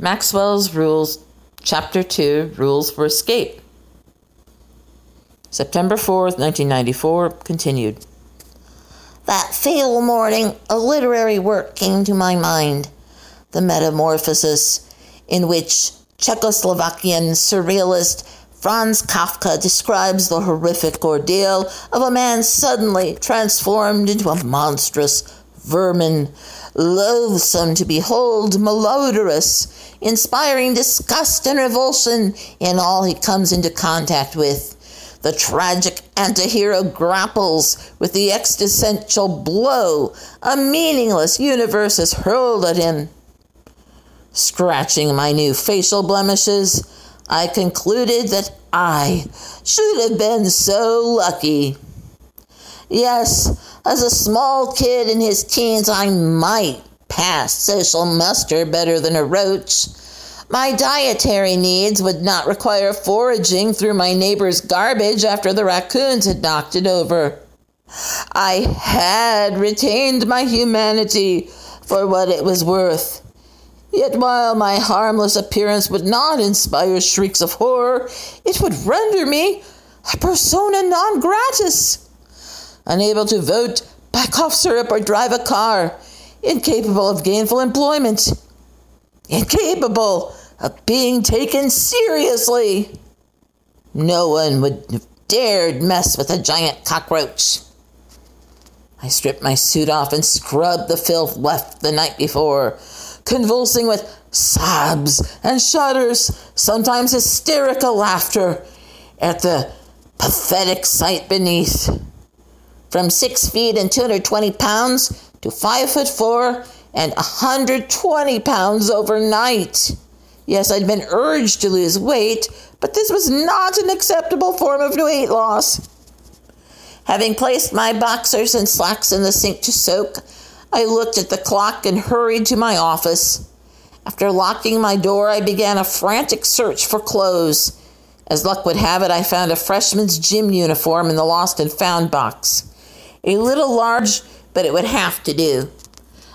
Maxwell's Rules, Chapter 2, Rules for Escape. September 4th, 1994, continued. That fatal morning, a literary work came to my mind, The Metamorphosis, in which Czechoslovakian surrealist Franz Kafka describes the horrific ordeal of a man suddenly transformed into a monstrous vermin, loathsome to behold, malodorous, inspiring disgust and revulsion in all he comes into contact with. The tragic anti-hero grapples with the existential blow. A meaningless universe is hurled at him. Scratching my new facial blemishes, I concluded that I should have been so lucky. Yes, as a small kid in his teens, I might pass social muster better than a roach. My dietary needs would not require foraging through my neighbor's garbage after the raccoons had knocked it over. I had retained my humanity for what it was worth. Yet while my harmless appearance would not inspire shrieks of horror, it would render me a persona non gratis, unable to vote, buy cough syrup, or drive a car, incapable of gainful employment, incapable of being taken seriously. No one would have dared mess with a giant cockroach. I stripped my suit off and scrubbed the filth left the night before, convulsing with sobs and shudders, sometimes hysterical laughter at the pathetic sight beneath. From 6 feet and 220 pounds to 5'4" and 120 pounds overnight. Yes, I'd been urged to lose weight, but this was not an acceptable form of weight loss. Having placed my boxers and slacks in the sink to soak, I looked at the clock and hurried to my office. After locking my door, I began a frantic search for clothes. As luck would have it, I found a freshman's gym uniform in the lost and found box. A little large, but it would have to do.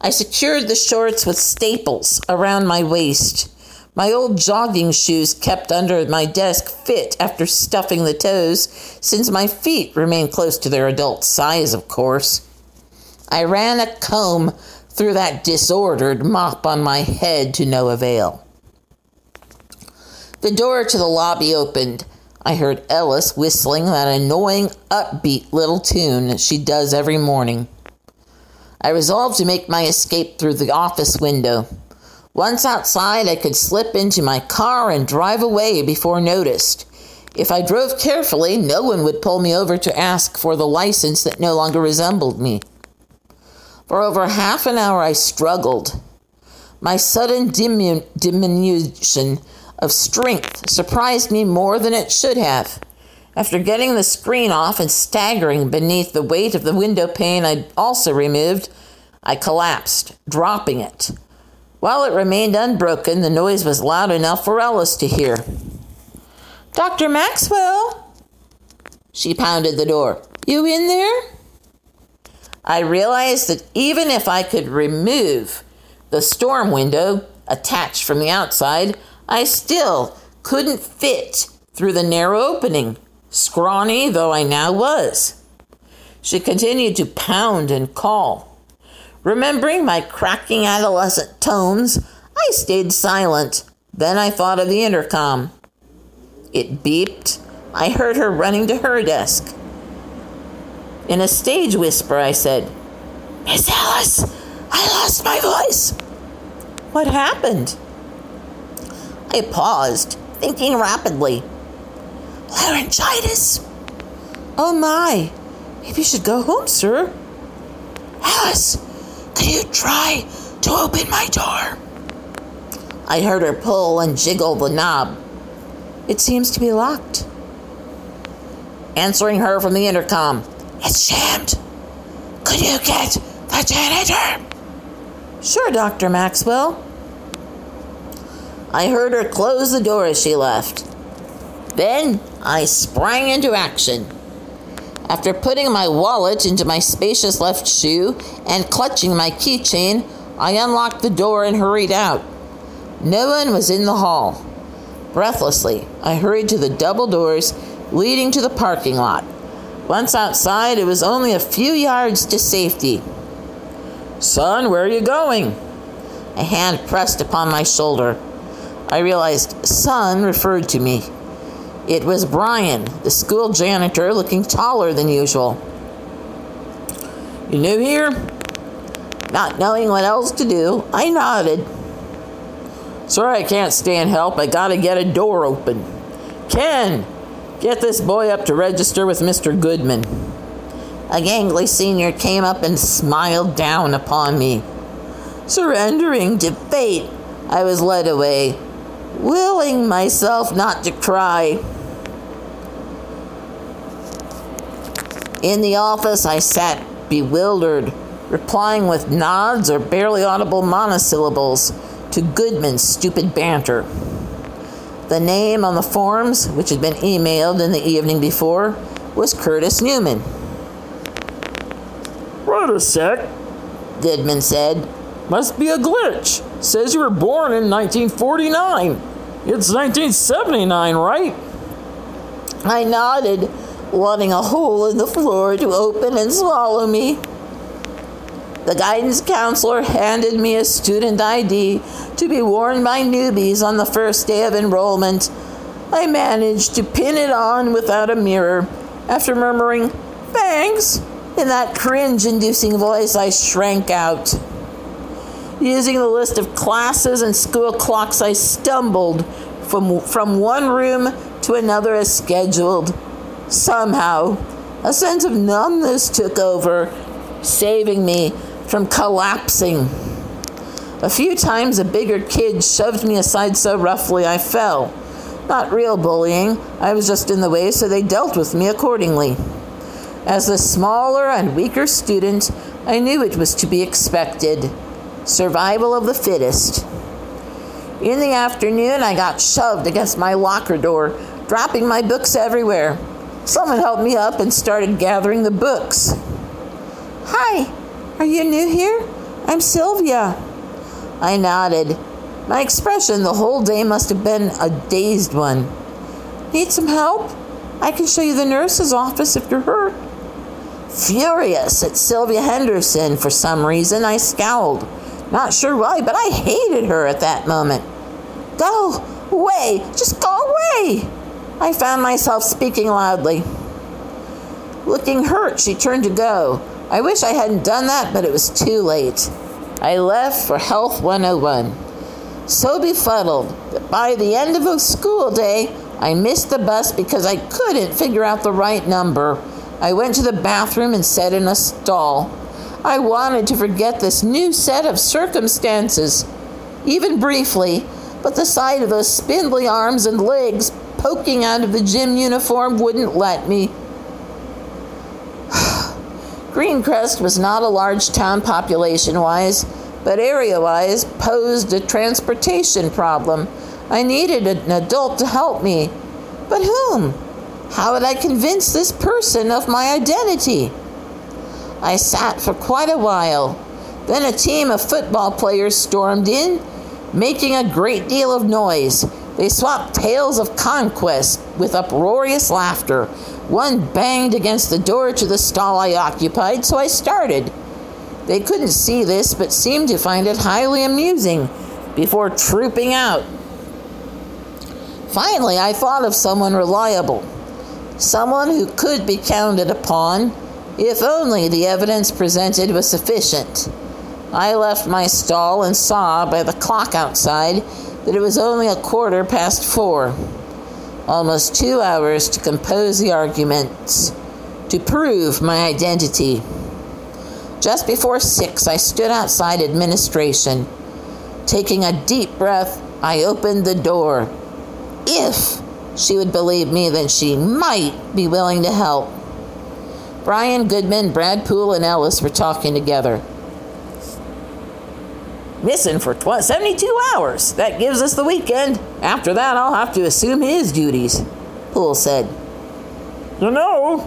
I secured the shorts with staples around my waist. My old jogging shoes kept under my desk fit after stuffing the toes, since my feet remained close to their adult size, of course. I ran a comb through that disordered mop on my head to no avail. The door to the lobby opened. I heard Ellis whistling that annoying, upbeat little tune that she does every morning. I resolved to make my escape through the office window. Once outside, I could slip into my car and drive away before noticed. If I drove carefully, no one would pull me over to ask for the license that no longer resembled me. For over half an hour, I struggled. My sudden diminution of strength surprised me more than it should have. After getting the screen off and staggering beneath the weight of the window pane I'd also removed, I collapsed, dropping it. While it remained unbroken, the noise was loud enough for Ellis to hear. Dr. Maxwell! She pounded the door. You in there? I realized that even if I could remove the storm window attached from the outside, I still couldn't fit through the narrow opening. Scrawny though I now was. She continued to pound and call. Remembering my cracking adolescent tones, I stayed silent. Then I thought of the intercom. It beeped. I heard her running to her desk. In a stage whisper, I said, Miss Ellis, I lost my voice. What happened? I paused, thinking rapidly. Laryngitis. Oh my, maybe you should go home, sir. Alice, could you try to open my door? I heard her pull and jiggle the knob. It seems to be locked. Answering her from the intercom, it's jammed. Could you get the janitor? Sure, Dr. Maxwell. I heard her close the door as she left. Then I sprang into action. After putting my wallet into my spacious left shoe and clutching my keychain, I unlocked the door and hurried out. No one was in the hall. Breathlessly, I hurried to the double doors leading to the parking lot. Once outside, it was only a few yards to safety. "Son, where are you going?" A hand pressed upon my shoulder. I realized "son" referred to me. It was Brian, the school janitor, looking taller than usual. "You new here?" Not knowing what else to do, I nodded. "Sorry I can't stay and help. I gotta get a door open." "Ken, get this boy up to register with Mr. Goodman." A gangly senior came up and smiled down upon me. Surrendering to fate, I was led away, willing myself not to cry. In the office, I sat bewildered, replying with nods or barely audible monosyllables to Goodman's stupid banter. The name on the forms, which had been emailed in the evening before, was Curtis Newman. "Wait a sec," Goodman said. "Must be a glitch. Says you were born in 1949. It's 1979, right?" I nodded, wanting a hole in the floor to open and swallow me. The guidance counselor handed me a student ID to be worn by newbies on the first day of enrollment. I managed to pin it on without a mirror. After murmuring, "Thanks," in that cringe-inducing voice, I shrank out. Using the list of classes and school clocks, I stumbled from one room to another as scheduled. Somehow, a sense of numbness took over, saving me from collapsing. A few times a bigger kid shoved me aside so roughly I fell. Not real bullying, I was just in the way, so they dealt with me accordingly. As the smaller and weaker student, I knew it was to be expected. Survival of the fittest. In the afternoon, I got shoved against my locker door, dropping my books everywhere. Someone helped me up and started gathering the books. "Hi, are you new here? I'm Sylvia." I nodded. My expression the whole day must have been a dazed one. "Need some help? I can show you the nurse's office if you're hurt." Furious at Sylvia Henderson for some reason, I scowled. Not sure why, but I hated her at that moment. "Go away! Just go away!" I found myself speaking loudly. Looking hurt, she turned to go. I wish I hadn't done that, but it was too late. I left for Health 101. So befuddled that by the end of a school day, I missed the bus because I couldn't figure out the right number. I went to the bathroom and sat in a stall. I wanted to forget this new set of circumstances, even briefly, but the sight of those spindly arms and legs poking out of the gym uniform wouldn't let me. Greencrest was not a large town population-wise, but area-wise posed a transportation problem. I needed an adult to help me. But whom? How would I convince this person of my identity? I sat for quite a while. Then a team of football players stormed in, making a great deal of noise. They swapped tales of conquest with uproarious laughter. One banged against the door to the stall I occupied, so I started. They couldn't see this, but seemed to find it highly amusing before trooping out. Finally, I thought of someone reliable, someone who could be counted upon, if only the evidence presented was sufficient. I left my stall and saw by the clock outside that it was only 4:15. Almost 2 hours to compose the arguments, to prove my identity. Just before 6, I stood outside administration. Taking a deep breath, I opened the door. If she would believe me, then she might be willing to help. Brian, Goodman, Brad Poole, and Ellis were talking together. "Missing for 72 hours. That gives us the weekend. After that, I'll have to assume his duties," Poole said. "You know,"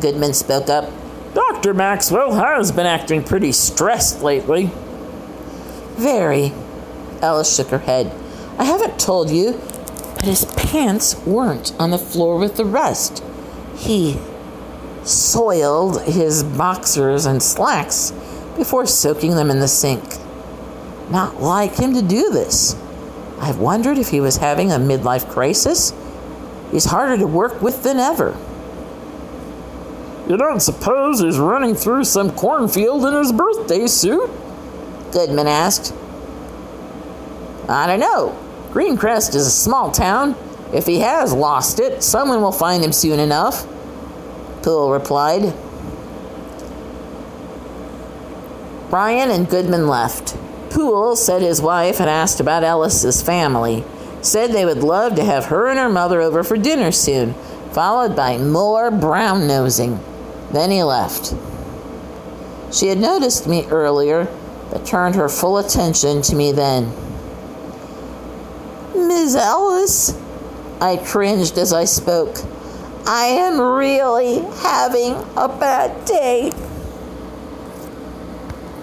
Goodman spoke up, "Dr. Maxwell has been acting pretty stressed lately." "Very," Ellis shook her head. I haven't told you, but his pants weren't on the floor with the rest. He soiled his boxers and slacks before soaking them in the sink. Not like him to do this. I've wondered if he was having a midlife crisis. He's harder to work with than ever. You don't suppose he's running through some cornfield in his birthday suit? Goodman asked. I don't know. Greencrest is a small town. If he has lost it, someone will find him soon enough, Poole replied. Brian and Goodman left. Poole said his wife had asked about Ellis's family, said they would love to have her and her mother over for dinner soon, followed by more brown-nosing. Then he left. She had noticed me earlier, but turned her full attention to me then. Ms. Ellis, I cringed as I spoke. I am really having a bad day.